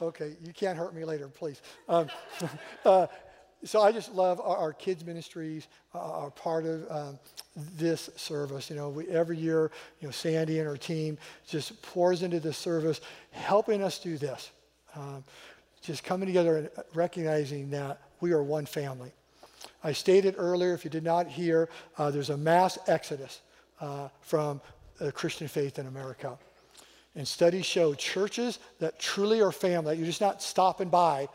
Okay, you can't hurt me later, please. So I just love our kids' ministries are part of this service. You know, every year, Sandy and her team just pours into this service, helping us do this. Just coming together and recognizing that we are one family. I stated earlier, if you did not hear, there's a mass exodus from the Christian faith in America. And studies show churches that truly are family, you're just not stopping by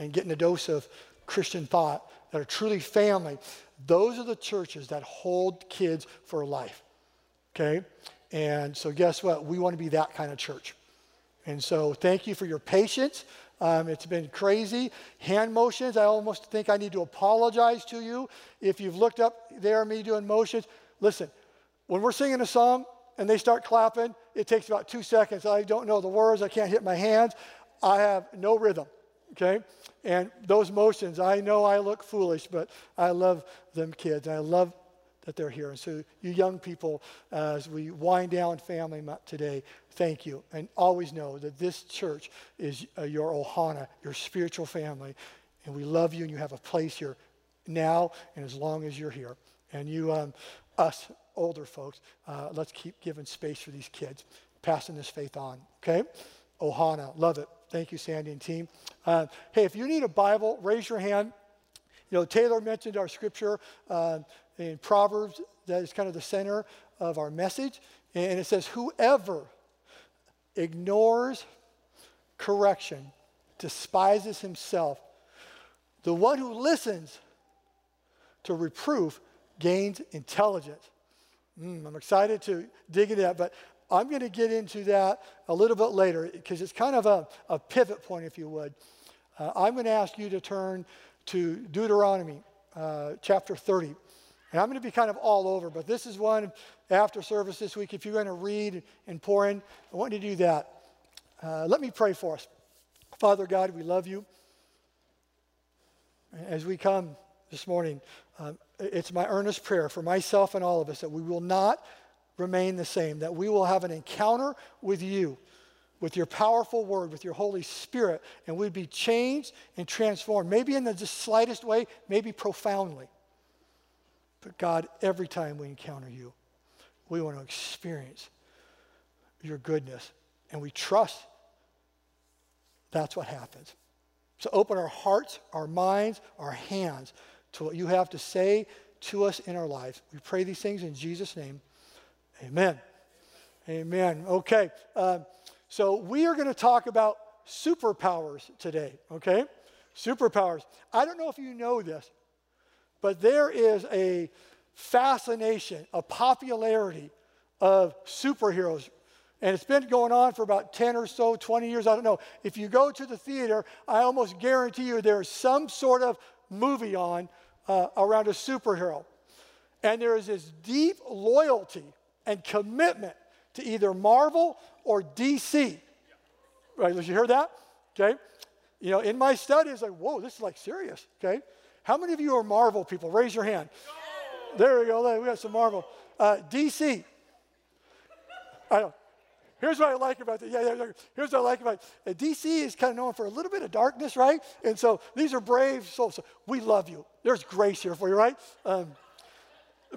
and getting a dose of Christian thought, that are truly family, those are the churches that hold kids for life, okay? And so guess what? We want to be that kind of church. And so thank you for your patience. It's been crazy. Hand motions, I almost think I need to apologize to you. If you've looked up there, me doing motions, listen, when we're singing a song and they start clapping, it takes about 2 seconds. I don't know the words. I can't hit my hands. I have no rhythm, okay? And those motions, I know I look foolish, but I love them kids. I love that they're here. And so you young people, as we wind down family today, thank you. And always know that this church is your ohana, your spiritual family. And we love you, and you have a place here now and as long as you're here. And you, us older folks, let's keep giving space for these kids, passing this faith on, okay? Ohana, love it. Thank you, Sandy and team. Hey, if you need a Bible, raise your hand. You know, Taylor mentioned our scripture in Proverbs. That is kind of the center of our message. And it says, whoever ignores correction despises himself. The one who listens to reproof gains intelligence. I'm excited to dig into that, but I'm going to get into that a little bit later because it's kind of a pivot point, if you would. I'm going to ask you to turn to Deuteronomy chapter 30. And I'm going to be kind of all over, but this is one after service this week. If you're going to read and pour in, I want you to do that. Let me pray for us. Father God, we love you. As we come this morning, it's my earnest prayer for myself and all of us that we will not remain the same, that we will have an encounter with you, with your powerful word, with your Holy Spirit, and we'd be changed and transformed, maybe in the just slightest way, maybe profoundly. But God, every time we encounter you, we want to experience your goodness, and we trust that's what happens. So open our hearts, our minds, our hands to what you have to say to us in our lives. We pray these things in Jesus' name. Amen. Amen. Okay. So we are going to talk about superpowers today, okay? Superpowers. I don't know if you know this, but there is a fascination, a popularity of superheroes. And it's been going on for about 10 or so, 20 years. I don't know. If you go to the theater, I almost guarantee you there's some sort of movie on around a superhero. And there is this deep loyalty and commitment to either Marvel or DC. Right, did you hear that? Okay. You know, in my studies, like, whoa, this is like serious, okay? How many of you are Marvel people? Raise your hand. No. There we go, we got some Marvel. DC. I don't. Here's what I like about that. Yeah, here's what I like about it. DC is kind of known for a little bit of darkness, right? And so these are brave souls. So we love you. There's grace here for you, right?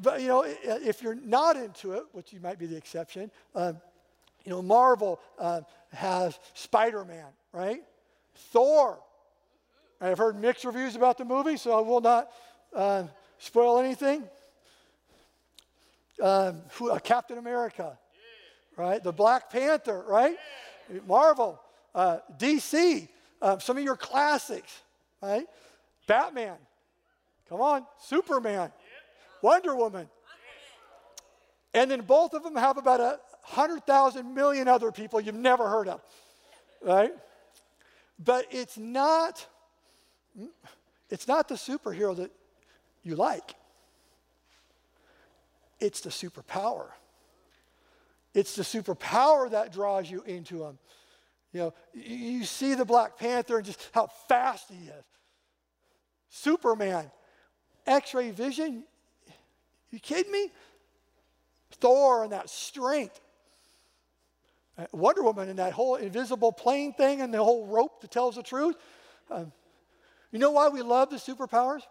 But, you know, if you're not into it, which you might be the exception, you know, Marvel has Spider-Man, right? Thor. I've heard mixed reviews about the movie, so I will not spoil anything. Captain America, yeah. Right? The Black Panther, right? Yeah. Marvel, DC, some of your classics, right? Batman, come on, Superman. Wonder Woman. And then both of them have about 100,000 million other people you've never heard of, right? But it's not the superhero that you like. It's the superpower. It's the superpower that draws you into them. You know, you see the Black Panther and just how fast he is. Superman, X-ray vision. You kidding me? Thor and that strength. Wonder Woman and that whole invisible plane thing and the whole rope that tells the truth. You know why we love the superpowers?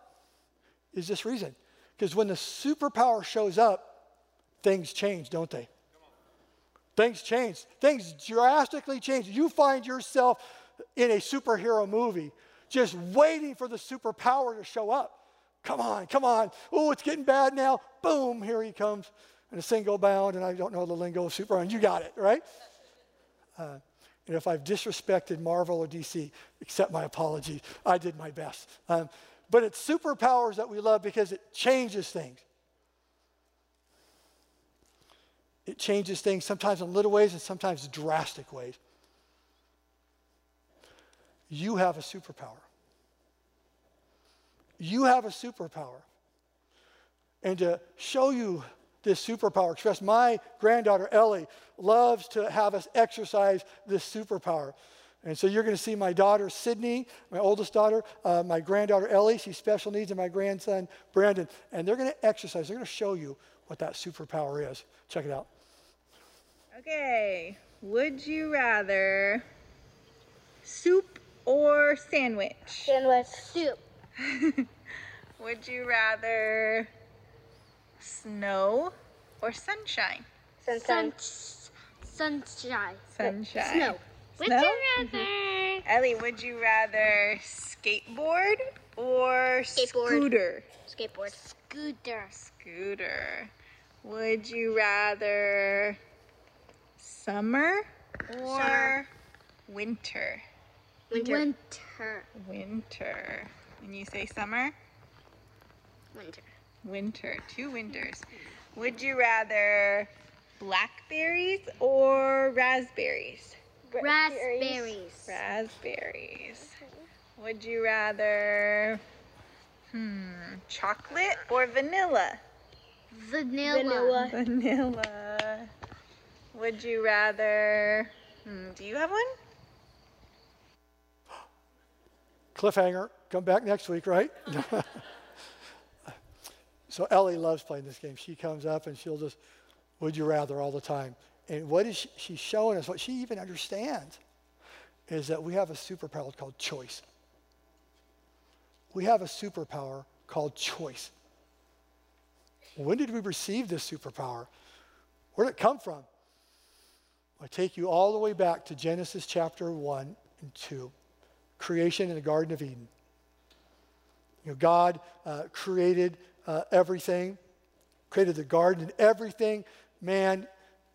Is this reason. Because when the superpower shows up, things change, don't they? Things change. Things drastically change. You find yourself in a superhero movie just waiting for the superpower to show up. Come on, come on. Oh, it's getting bad now. Boom, here he comes in a single bound, and I don't know the lingo of Superman. You got it, right? And if I've disrespected Marvel or DC, accept my apologies. I did my best. But it's superpowers that we love because it changes things. It changes things sometimes in little ways and sometimes drastic ways. You have a superpower. You have a superpower. And to show you this superpower express, my granddaughter Ellie loves to have us exercise this superpower. And so you're going to see my daughter Sydney, my oldest daughter, my granddaughter Ellie, she's special needs, and my grandson Brandon. And they're going to exercise. They're going to show you what that superpower is. Check it out. Okay. Would you rather soup or sandwich? Sandwich. Soup. Would you rather snow or sunshine? Sunshine. Sunshine. Sunshine. Snow. Would you rather? Mm-hmm. Ellie, would you rather skateboard or scooter? Skateboard. Scooter. Scooter. Would you rather summer or winter? Winter. Winter. Winter. When you say summer? Winter. Winter. Two winters. Would you rather blackberries or raspberries? Raspberries. Raspberries. Would you rather chocolate or vanilla? Vanilla. Vanilla. Vanilla. Would you rather do you have one? Cliffhanger. Come back next week, right? So Ellie loves playing this game. She comes up and she'll just would you rather all the time. And what is she's showing us, what she even understands, is that we have a superpower called choice. We have a superpower called choice. When did we receive this superpower? Where did it come from? I take you all the way back to Genesis chapter 1 and 2, creation in the Garden of Eden. You know, God created everything, created the garden and everything man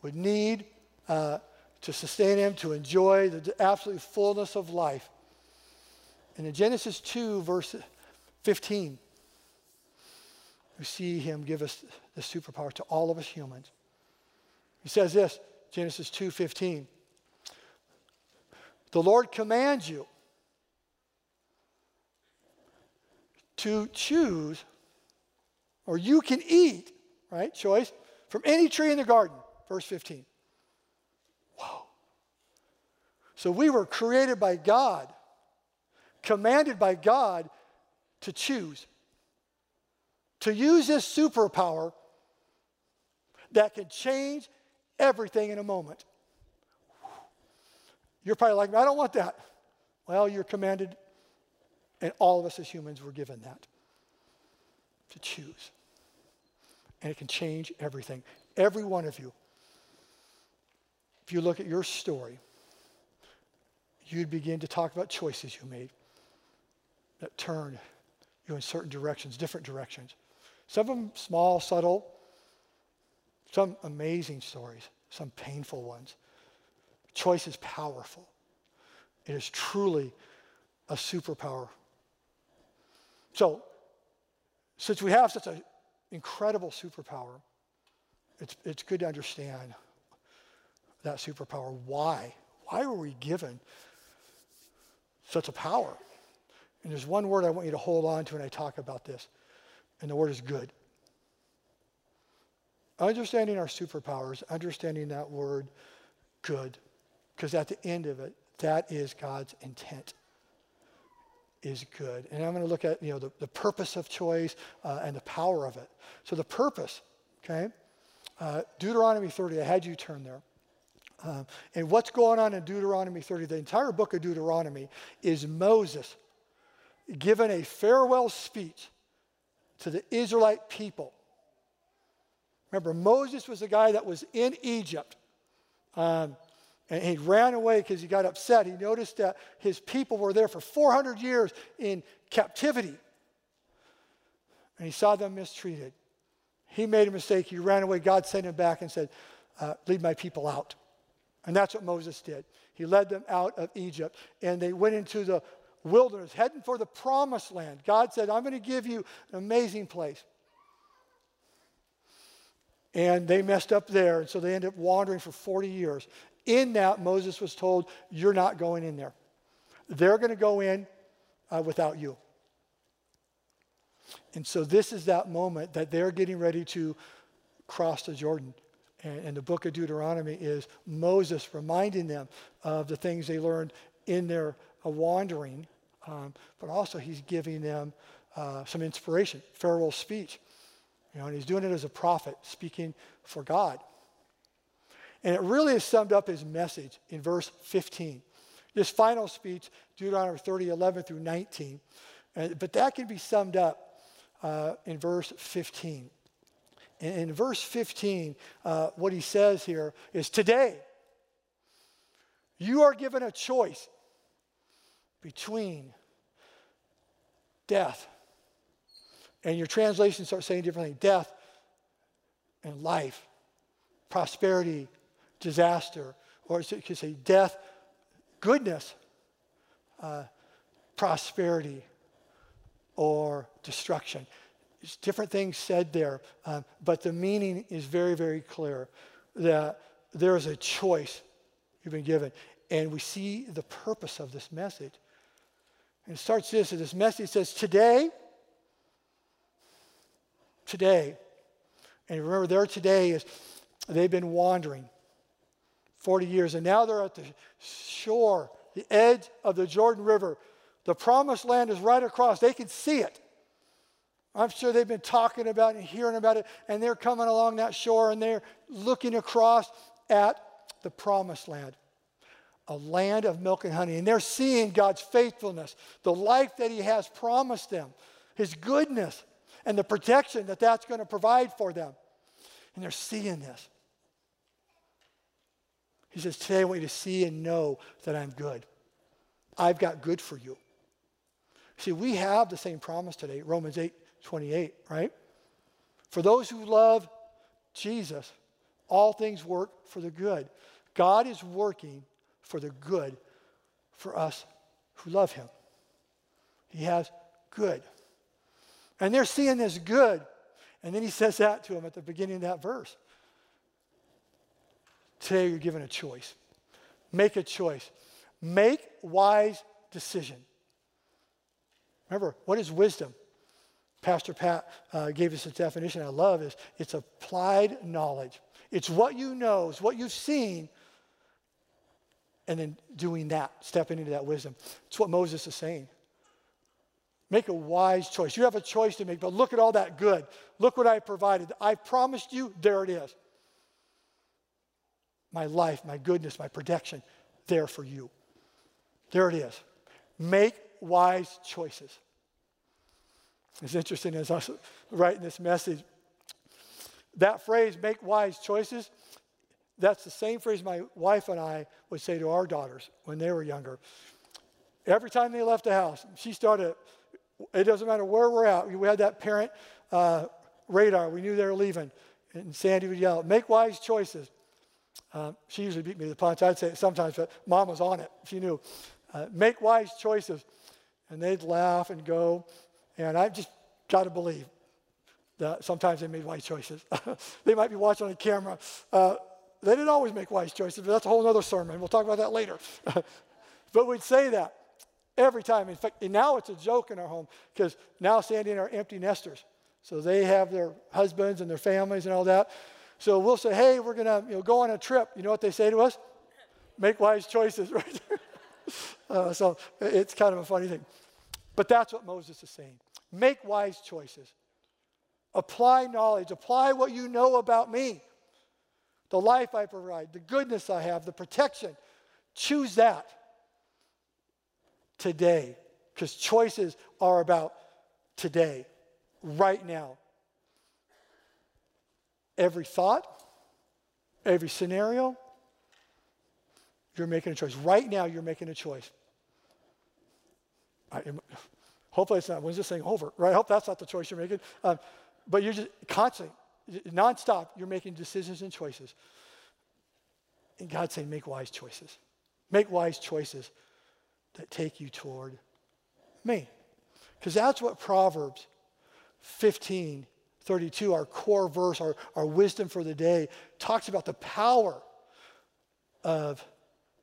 would need to sustain him, to enjoy the absolute fullness of life. And in Genesis 2, verse 15, we see him give us the superpower to all of us humans. He says this, Genesis 2:15. The Lord commands you to choose, or you can eat, right, choice, from any tree in the garden. Verse 15. Wow. So we were created by God, commanded by God to choose, to use this superpower that can change everything in a moment. You're probably like, I don't want that. Well, you're commanded, and all of us as humans were given that, to choose. And it can change everything. Every one of you. If you look at your story, you'd begin to talk about choices you made that turned you in certain directions, different directions. Some of them small, subtle, some amazing stories, some painful ones. Choice is powerful. It is truly a superpower. So, since we have such an incredible superpower, it's good to understand that superpower. Why? Why were we given such a power? And there's one word I want you to hold on to when I talk about this, and the word is good. Understanding our superpowers, understanding that word good, because at the end of it, that is God's intent, is good. And I'm going to look at, you know, the purpose of choice and the power of it. So the purpose, okay? Deuteronomy 30, I had you turn there. And what's going on in Deuteronomy 30, the entire book of Deuteronomy, is Moses giving a farewell speech to the Israelite people. Remember, Moses was the guy that was in Egypt. And he ran away because he got upset. He noticed that his people were there for 400 years in captivity. And he saw them mistreated. He made a mistake. He ran away. God sent him back and said, lead my people out. And that's what Moses did. He led them out of Egypt. And they went into the wilderness, heading for the promised land. God said, I'm going to give you an amazing place. And they messed up there. And so they ended up wandering for 40 years. In that, Moses was told, you're not going in there. They're going to go in without you. And so this is that moment that they're getting ready to cross the Jordan. And the book of Deuteronomy is Moses reminding them of the things they learned in their wandering. But also he's giving them some inspiration, farewell speech. You know, and he's doing it as a prophet, speaking for God. And it really is summed up his message in verse 15. This final speech, Deuteronomy 30, 11 through 19. But that can be summed up in verse 15. In verse 15, what he says here is, today, you are given a choice between death. And your translations start saying different things. Death and life, prosperity, disaster, or you could say death, goodness, prosperity, or destruction. It's different things said there, but the meaning is very, very clear that there is a choice you've been given. And we see the purpose of this message. And it starts this message says, today, and remember their today is they've been wandering 40 years, and now they're at the shore, the edge of the Jordan River. The promised land is right across. They can see it. I'm sure they've been talking about it and hearing about it, and they're coming along that shore, and they're looking across at the promised land, a land of milk and honey. And they're seeing God's faithfulness, the life that he has promised them, his goodness, and the protection that that's going to provide for them. And they're seeing this. He says, today I want you to see and know that I'm good. I've got good for you. See, we have the same promise today, Romans 8:28, right? For those who love Jesus, all things work for the good. God is working for the good for us who love him. He has good. And they're seeing this good. And then he says that to them at the beginning of that verse. Today you're given a choice. Make a choice. Make wise decision. Remember, what is wisdom? Pastor Pat gave us a definition I love is it's applied knowledge. It's what you know, it's what you've seen, and then doing that, stepping into that wisdom. It's what Moses is saying. Make a wise choice. You have a choice to make, but look at all that good. Look what I provided. I promised you, there it is. My life, my goodness, my protection, there for you. There it is. Make wise choices. It's interesting as I was writing this message, that phrase, make wise choices, that's the same phrase my wife and I would say to our daughters when they were younger. Every time they left the house, she started, it doesn't matter where we're at, we had that parent radar, we knew they were leaving, and Sandy would yell, make wise choices. She usually beat me to the punch, I'd say it sometimes, but Mom was on it, she knew. Make wise choices. And they'd laugh and go, and I've just got to believe that sometimes they made wise choices. They might be watching on camera. They didn't always make wise choices, but that's a whole other sermon. We'll talk about that later. But we'd say that every time. In fact, and now it's a joke in our home because now Sandy and I are empty nesters. So they have their husbands and their families and all that. So we'll say, hey, we're going to go on a trip. You know what they say to us? Make wise choices, right? So it's kind of a funny thing. But that's what Moses is saying. Make wise choices. Apply knowledge. Apply what you know about me the life I provide, the goodness I have, the protection. Choose that today, because choices are about today, right now. Every thought, every scenario, you're making a choice. Right now, you're making a choice. Hopefully it's not, when's this thing over, right? I hope that's not the choice you're making. But you're just constantly, nonstop, you're making decisions and choices. And God's saying, make wise choices. Make wise choices that take you toward me. Because that's what Proverbs 15:32, our core verse, our wisdom for the day, talks about the power of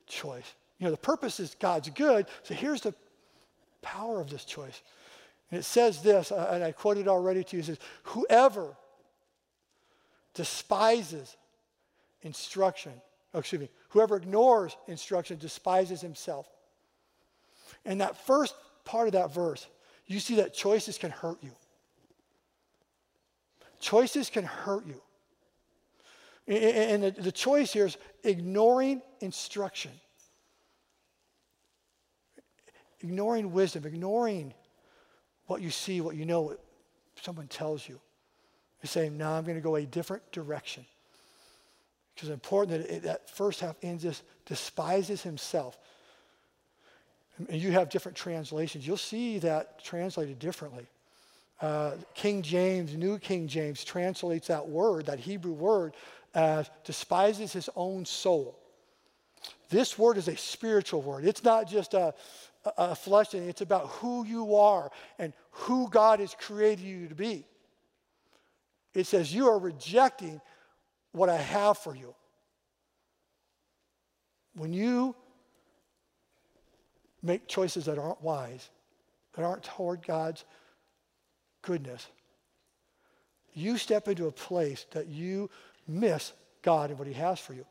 choice. You know, the purpose is God's good, so here's the power of this choice. And it says this, and I quoted already to you, it says, whoever despises instruction, whoever ignores instruction despises himself. And that first part of that verse, you see that choices can hurt you. Choices can hurt you. And the choice here is ignoring instruction. Ignoring wisdom, ignoring what you see, what you know, what someone tells you. You're saying, no, I'm going to go a different direction. Because it's important that that first half ends this, despises himself. And you have different translations. You'll see that translated differently. King James, New King James, translates that word, that Hebrew word, as despises his own soul. This word is a spiritual word. It's not just a flesh thing. It's about who you are and who God has created you to be. It says, you are rejecting what I have for you. When you make choices that aren't wise, that aren't toward God's goodness, you step into a place that you miss God and what he has for you,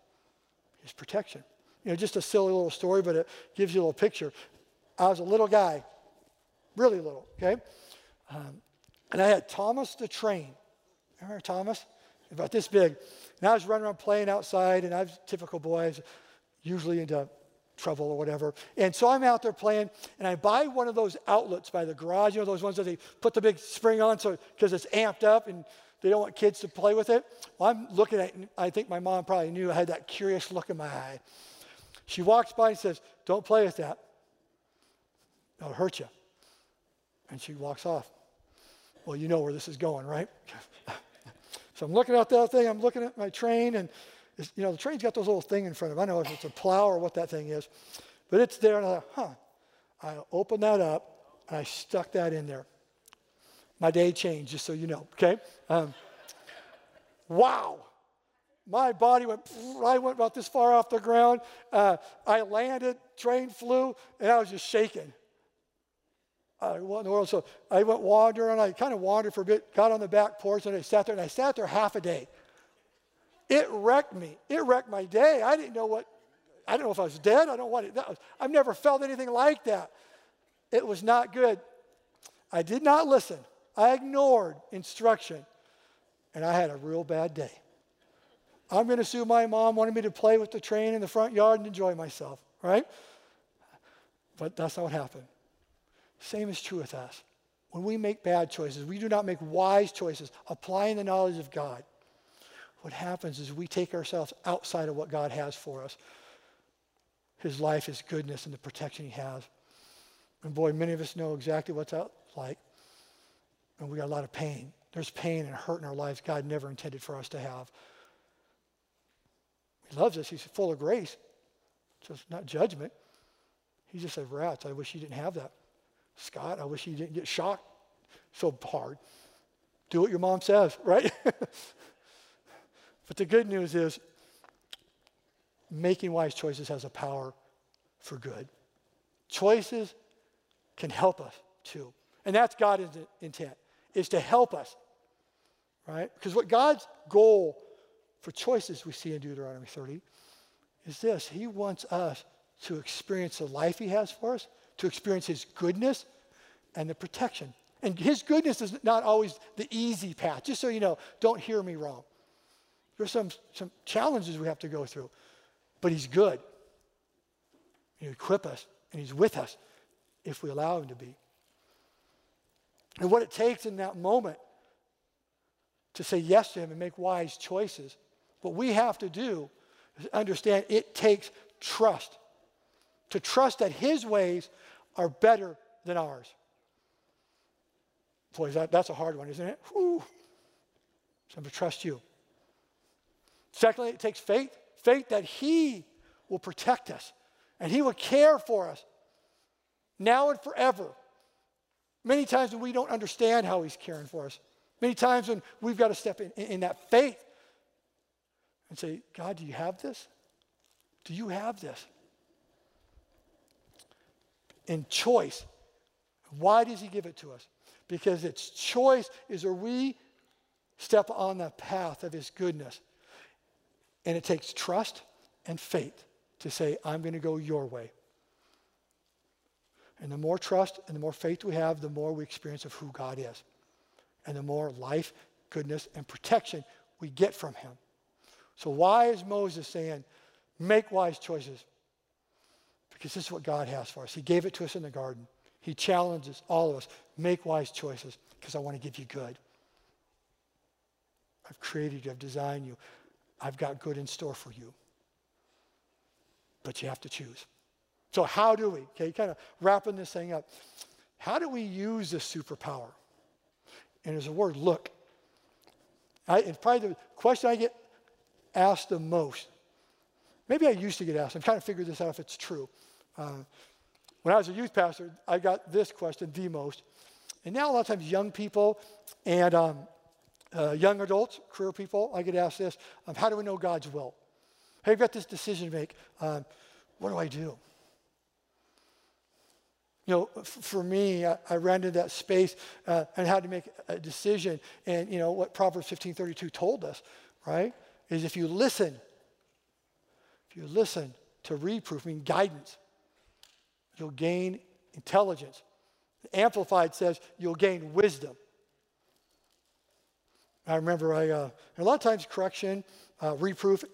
his protection. You know, just a silly little story, but it gives you a little picture. I was a little guy, really little, okay? And I had Thomas the Train. Remember Thomas? About this big. And I was running around playing outside, and I was a typical boy. I was usually into trouble or whatever. And so I'm out there playing, and I buy one of those outlets by the garage, you know, those ones that they put the big spring on so because it's amped up and they don't want kids to play with it. Well, I'm looking at it, and I think my mom probably knew I had that curious look in my eye. She walks by and says, don't play with that. It'll hurt you. And she walks off. Well, you know where this is going, right? So I'm looking at that thing. I'm looking at my train, and you know, the train's got those little thing in front of it. I don't know if it's a plow or what that thing is, but it's there. And I thought, I opened that up, and I stuck that in there. My day changed, just so you know, okay? Wow. My body went, I went about this far off the ground. I landed, train flew, and I was just shaking. What in the world? So I went wandering. I kind of wandered for a bit, got on the back porch, and I sat there. And I sat there half a day. It wrecked me. It wrecked my day. I didn't know what, I don't know if I was dead. I don't know what it was. I've never felt anything like that. It was not good. I did not listen. I ignored instruction, and I had a real bad day. I'm going to sue my mom, wanted me to play with the train in the front yard and enjoy myself, right? But that's not what happened. Same is true with us. When we make bad choices, we do not make wise choices, applying the knowledge of God. What happens is we take ourselves outside of what God has for us, his life, his goodness, and the protection he has. And boy, many of us know exactly what that's like. And we got a lot of pain. There's pain and hurt in our lives God never intended for us to have. He loves us. He's full of grace. So it's not judgment. He just said, rats, I wish you didn't have that. Scott, I wish you didn't get shocked so hard. Do what your mom says, right? But the good news is making wise choices has a power for good. Choices can help us too. And that's God's intent, is to help us, right? Because what God's goal for choices we see in Deuteronomy 30 is this. He wants us to experience the life he has for us, to experience his goodness and the protection. And his goodness is not always the easy path. Just so you know, don't hear me wrong. There's some challenges we have to go through, but he's good. He equips us, and he's with us if we allow him to be. And what it takes in that moment to say yes to him and make wise choices, what we have to do is understand it takes trust. To trust that his ways are better than ours. Boy, that's a hard one, isn't it? Whew. So I'm going to trust you. Secondly, it takes faith. Faith that he will protect us and he will care for us now and forever. Many times when we don't understand how he's caring for us. Many times when we've got to step in that faith and say, God, do you have this? Do you have this? In choice. Why does he give it to us? Because it's choice is where we step on the path of his goodness. And it takes trust and faith to say, I'm going to go your way. And the more trust and the more faith we have, the more we experience of who God is. And the more life, goodness, and protection we get from him. So why is Moses saying, make wise choices? Because this is what God has for us. He gave it to us in the garden. He challenges all of us, make wise choices because I want to give you good. I've created you, I've designed you. I've got good in store for you. But you have to choose. So how do we, okay, kind of wrapping this thing up. How do we use this superpower? And there's a word, look. It's probably the question I get asked the most. Maybe I used to get asked. I'm trying to figure this out if it's true. When I was a youth pastor, I got this question the most. And now a lot of times young people and young adults, career people, I get asked this, how do we know God's will? Hey, I've got this decision to make. What do I do? You know, for me, I ran into that space and had to make a decision. And, you know, what Proverbs 15:32 told us, right, is if you listen to reproof, meaning guidance, you'll gain intelligence. Amplified says you'll gain wisdom. I remember a lot of times correction, reproof,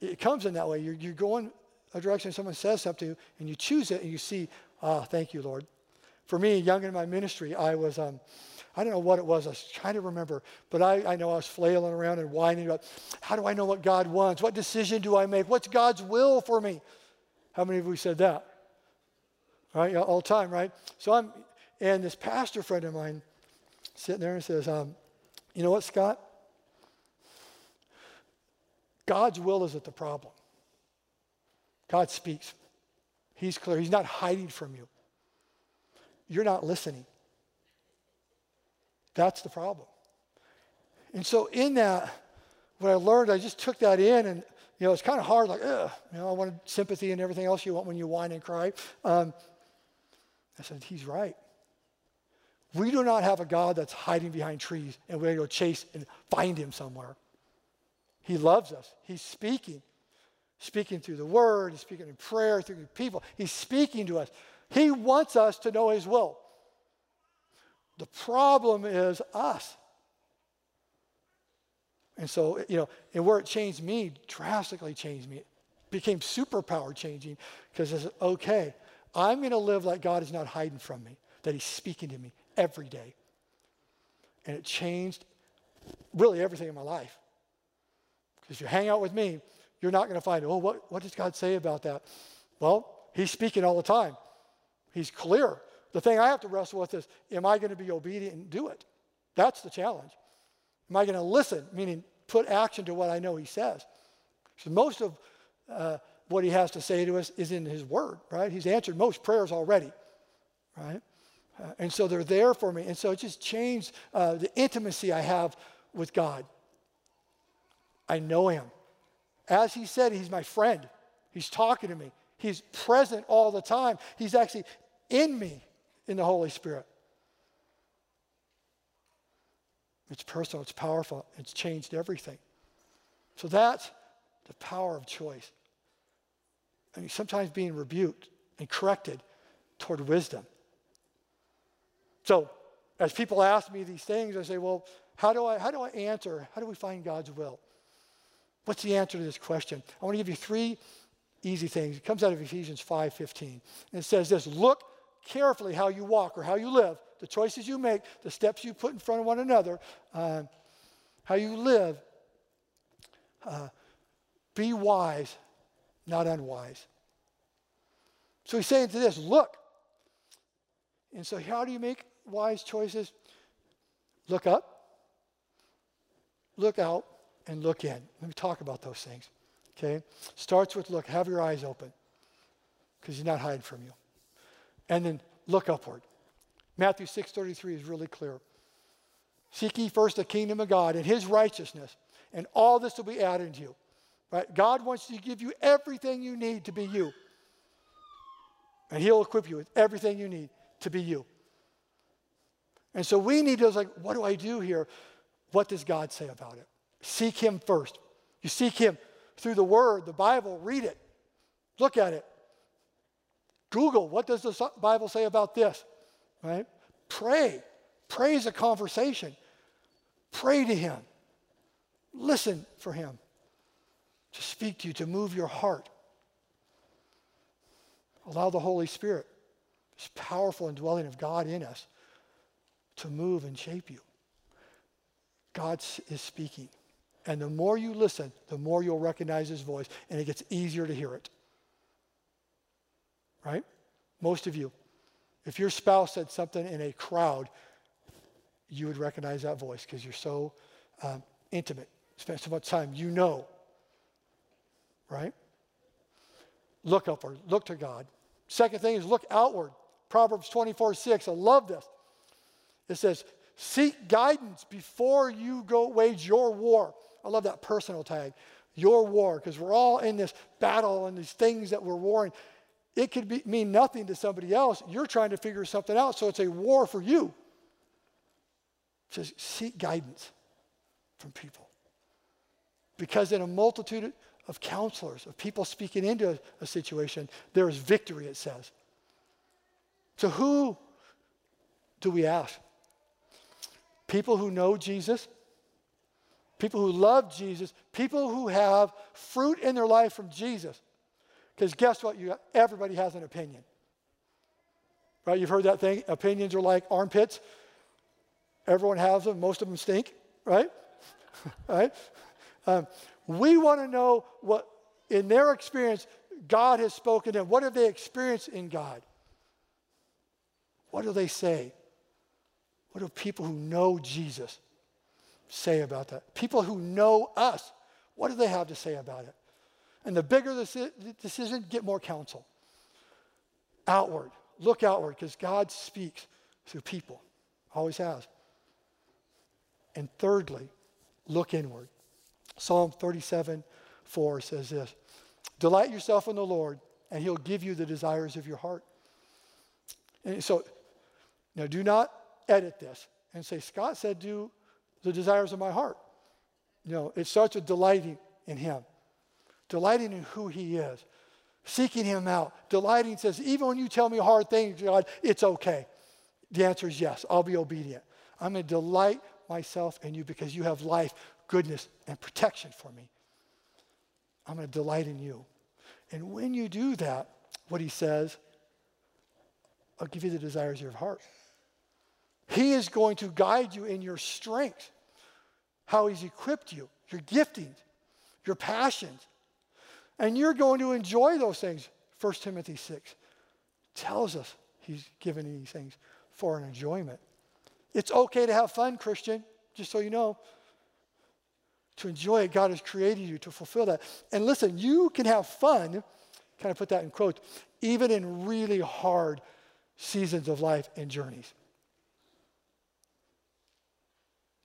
it comes in that way. You're going a direction, someone says something, and you choose it, and you see, thank you, Lord. For me, young in my ministry, I was, I don't know what it was. I was trying to remember, but I know I was flailing around and whining about, how do I know what God wants? What decision do I make? What's God's will for me? How many of you said that? Right, all the time, right? So and this pastor friend of mine sitting there and says, you know what, Scott? God's will isn't the problem. God speaks. He's clear. He's not hiding from you. You're not listening. That's the problem. And so in that, what I learned, I just took that in, and, you know, it's kind of hard, like, ugh. You know, I wanted sympathy and everything else you want when you whine and cry. I said, he's right. We do not have a God that's hiding behind trees and we're going to go chase and find him somewhere. He loves us. He's speaking through the word, he's speaking in prayer, through people. He's speaking to us. He wants us to know his will. The problem is us. And so, you know, and where it changed me, drastically changed me. It became superpower changing because I said, okay, I'm going to live like God is not hiding from me, that he's speaking to me every day. And it changed really everything in my life. Because if you hang out with me, you're not going to find, oh, what does God say about that? Well, he's speaking all the time. He's clear. The thing I have to wrestle with is, am I going to be obedient and do it? That's the challenge. Am I going to listen, meaning put action to what I know he says? So most of what he has to say to us is in his word, right? He's answered most prayers already, right? And so they're there for me. And so it just changed the intimacy I have with God. I know him. As he said, he's my friend. He's talking to me. He's present all the time. He's actually in me in the Holy Spirit. It's personal, it's powerful, it's changed everything. So that's the power of choice. I mean, sometimes being rebuked and corrected toward wisdom. So as people ask me these things, I say, well, how do I answer? How do we find God's will? What's the answer to this question? I want to give you three easy things. It comes out of Ephesians 5:15. And it says this: look carefully how you walk or how you live, the choices you make, the steps you put in front of one another, how you live. Be wise, not unwise. So he's saying to this, look. And so how do you make wise choices? Look up, look out, and look in. Let me talk about those things, okay? Starts with look, have your eyes open, because he's not hiding from you. And then look upward. Matthew 6:33 is really clear. Seek ye first the kingdom of God and his righteousness, and all this will be added to you, right? God wants to give you everything you need to be you. And he'll equip you with everything you need to be you. And so we need to, like, what do I do here? What does God say about it? Seek him first. You seek him through the word, the Bible, read it. Look at it. Google, what does the Bible say about this, right? Pray. Pray is a conversation. Pray to him. Listen for him to speak to you, to move your heart. Allow the Holy Spirit, this powerful indwelling of God in us, to move and shape you. God is speaking. And the more you listen, the more you'll recognize his voice, and it gets easier to hear it. Right? Most of you, if your spouse said something in a crowd, you would recognize that voice because you're so intimate. Spent so much time, you know. Right? Look upward. Look to God. Second thing is look outward. Proverbs 24:6. I love this. It says, seek guidance before you go wage your war. I love that personal tag, your war, because we're all in this battle and these things that we're warring. It could mean nothing to somebody else. You're trying to figure something out, so it's a war for you. It says, seek guidance from people. Because in a multitude of counselors, of people speaking into a situation, there is victory, it says. So who do we ask? People who know Jesus, people who love Jesus, people who have fruit in their life from Jesus. Because guess what? Everybody has an opinion. Right? You've heard that thing, opinions are like armpits. Everyone has them. Most of them stink, right? Right? We want to know what, in their experience, God has spoken to them. What have they experienced in God? What do they say? What do people who know Jesus say about that? People who know us, what do they have to say about it? And the bigger the decision, get more counsel. Outward. Look outward, because God speaks through people. Always has. And thirdly, look inward. Psalm 37:4 says this: delight yourself in the Lord, and he'll give you the desires of your heart. And so, now do not edit this and say, Scott said do the desires of my heart. No, it starts with delighting in him. Delighting in who he is. Seeking him out. Delighting says, even when you tell me hard things, God, it's okay. The answer is yes, I'll be obedient. I'm going to delight myself in you because you have life, goodness, and protection for me. I'm going to delight in you. And when you do that, what he says, I'll give you the desires of your heart. He is going to guide you in your strength, how he's equipped you, your giftings, your passions. And you're going to enjoy those things. 1 Timothy 6 tells us he's given these things for an enjoyment. It's okay to have fun, Christian, just so you know. To enjoy it, God has created you to fulfill that. And listen, you can have fun, kind of put that in quotes, even in really hard seasons of life and journeys.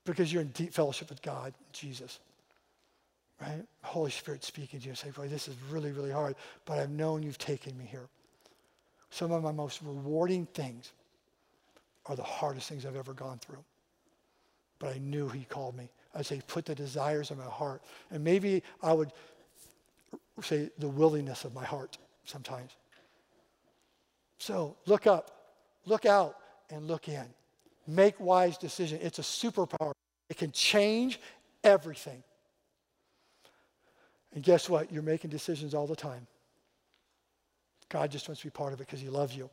Because you're in deep fellowship with God, Jesus, right? The Holy Spirit speaking to you and saying, boy, this is really, really hard, but I've known you've taken me here. Some of my most rewarding things are the hardest things I've ever gone through. But I knew he called me. I'd say, put the desires of my heart. And maybe I would say the willingness of my heart sometimes. So look up, look out, and look in. Make wise decisions. It's a superpower. It can change everything. And guess what? You're making decisions all the time. God just wants to be part of it because he loves you.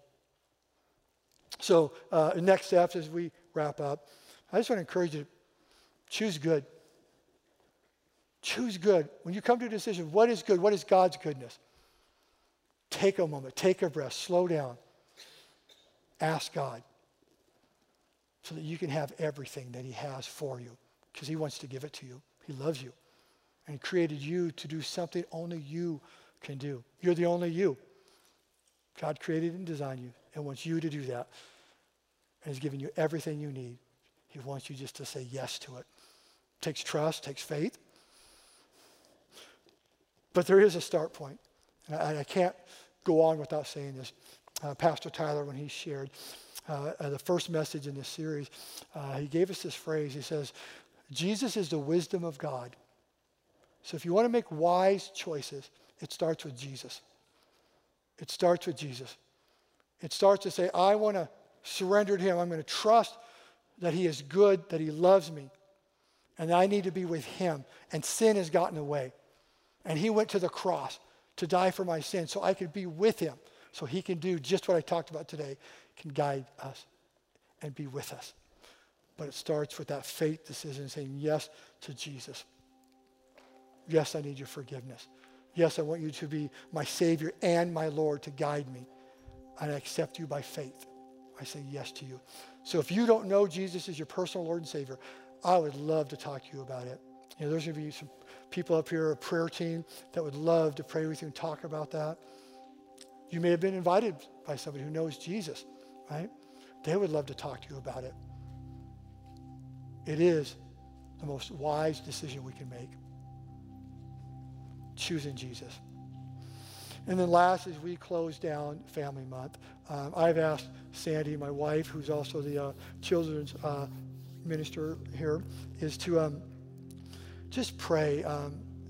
So next steps as we wrap up, I just want to encourage you to choose good. Choose good. When you come to a decision, what is good? What is God's goodness? Take a moment. Take a breath. Slow down. Ask God so that you can have everything that he has for you because he wants to give it to you. He loves you and he created you to do something only you can do. You're the only you. God created and designed you and wants you to do that. And he's given you everything you need. He wants you just to say yes to it. It takes trust, takes faith. But there is a start point. And I can't go on without saying this. Pastor Tyler, when he shared the first message in this series, he gave us this phrase. He says, Jesus is the wisdom of God. So if you want to make wise choices, it starts with Jesus. It starts with Jesus. It starts to say, I want to surrender to him. I'm going to trust that he is good, that he loves me, and that I need to be with him. And sin has gotten away. And he went to the cross to die for my sin so I could be with him, so he can do just what I talked about today, can guide us and be with us. But it starts with that faith decision, saying yes to Jesus. Yes, I need your forgiveness. Yes, I want you to be my Savior and my Lord to guide me. And I accept you by faith. I say yes to you. So if you don't know Jesus as your personal Lord and Savior, I would love to talk to you about it. You know, there's going to be some people up here, a prayer team, that would love to pray with you and talk about that. You may have been invited by somebody who knows Jesus, right? They would love to talk to you about it. It is the most wise decision we can make. Choosing Jesus. And then last, as we close down Family Month, I've asked Sandy, my wife, who's also the children's minister here, is to just pray.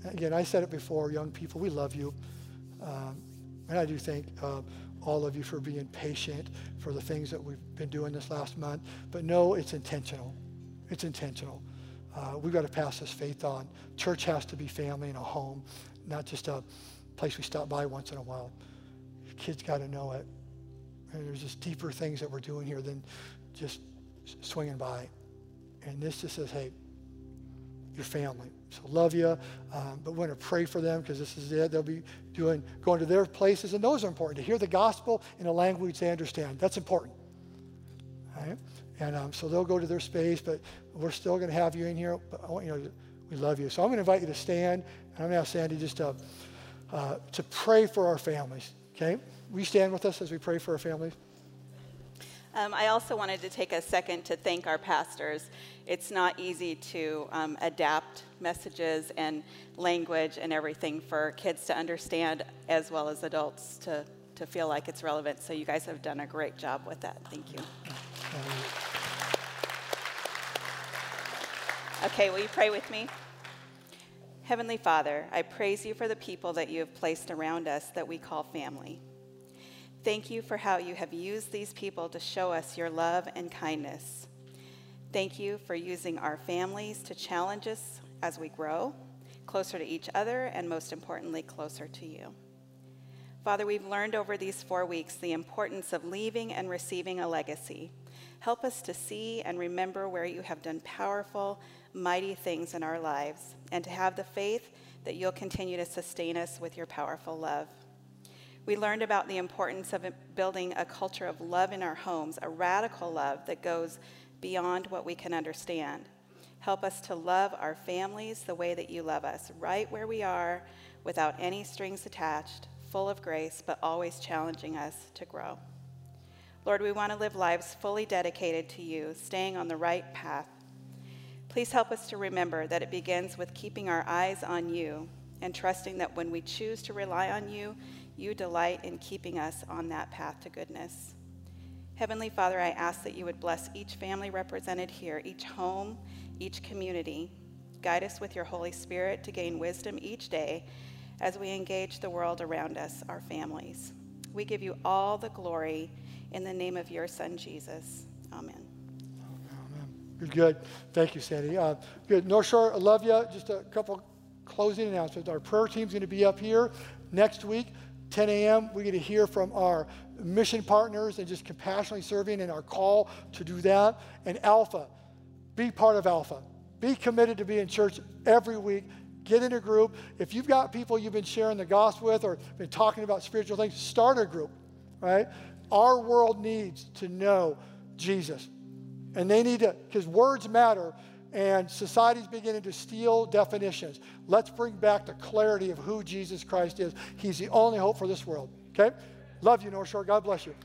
Again, I said it before, young people, we love you. And I do thank all of you for being patient for the things that we've been doing this last month. But no, it's intentional. It's intentional. We've got to pass this faith on. Church has to be family and a home, not just a place we stop by once in a while. Kids got to know it. And there's just deeper things that we're doing here than just swinging by. And this just says, hey, your family. So love you, but we're going to pray for them because this is it. They'll be going to their places, and those are important, to hear the gospel in a language they understand. That's important. All right? And so they'll go to their space, but we're still going to have you in here. But I want you to know we love you. So I'm going to invite you to stand, and I'm going to ask Sandy just to pray for our families, okay? Will you stand with us as we pray for our families? I also wanted to take a second to thank our pastors. It's not easy to adapt messages and language and everything for kids to understand as well as adults to feel like it's relevant. So you guys have done a great job with that. Thank you. Okay, will you pray with me? Heavenly Father, I praise you for the people that you have placed around us that we call family. Thank you for how you have used these people to show us your love and kindness. Thank you for using our families to challenge us as we grow, closer to each other, and most importantly, closer to you. Father, we've learned over these 4 weeks the importance of leaving and receiving a legacy. Help us to see and remember where you have done powerful, mighty things in our lives, and to have the faith that you'll continue to sustain us with your powerful love. We learned about the importance of building a culture of love in our homes, a radical love that goes beyond what we can understand. Help us to love our families the way that you love us, right where we are, without any strings attached, full of grace, but always challenging us to grow. Lord, we want to live lives fully dedicated to you, staying on the right path. Please help us to remember that it begins with keeping our eyes on you and trusting that when we choose to rely on you, you delight in keeping us on that path to goodness. Heavenly Father, I ask that you would bless each family represented here, each home, each community. Guide us with your Holy Spirit to gain wisdom each day as we engage the world around us, our families. We give you all the glory in the name of your Son, Jesus. Amen. Amen. Good. Thank you, Sandy. Good. North Shore, I love you. Just a couple closing announcements. Our prayer team's going to be up here next week, 10 a.m. We're going to hear from our mission partners and just compassionately serving and our call to do that. And Alpha, be part of Alpha. Be committed to be in church every week. Get in a group. If you've got people you've been sharing the gospel with or been talking about spiritual things, start a group, right? Our world needs to know Jesus. And they need to, because words matter, and society's beginning to steal definitions. Let's bring back the clarity of who Jesus Christ is. He's the only hope for this world, okay? Love you, North Shore. God bless you.